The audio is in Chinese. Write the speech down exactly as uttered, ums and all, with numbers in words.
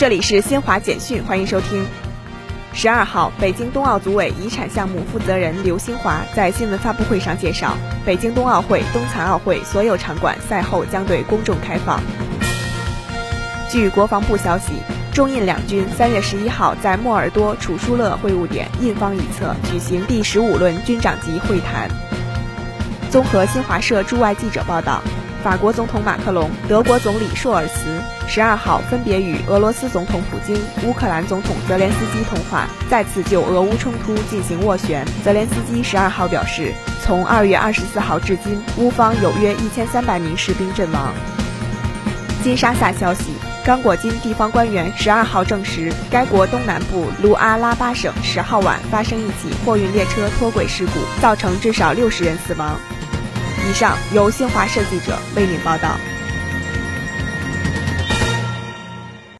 这里是新华简讯，欢迎收听。十二号，北京冬奥组委遗产项目负责人刘新华在新闻发布会上介绍，北京冬奥会、冬残奥会所有场馆赛后将对公众开放。据国防部消息，中印两军三月十一号在莫尔多楚舒勒会晤点印方一侧举行第十五轮军长级会谈。综合新华社驻外记者报道，法国总统马克龙、德国总理朔尔茨十二号分别与俄罗斯总统普京、乌克兰总统泽连斯基通话，再次就俄乌冲突进行斡旋。泽连斯基十二号表示，从二月二十四号至今，乌方有约一千三百名士兵阵亡。金沙萨消息，刚果金地方官员十二号证实，该国东南部卢阿拉巴省十号晚发生一起货运列车脱轨事故，造成至少六十人死亡。以上由新华社记者为您报道。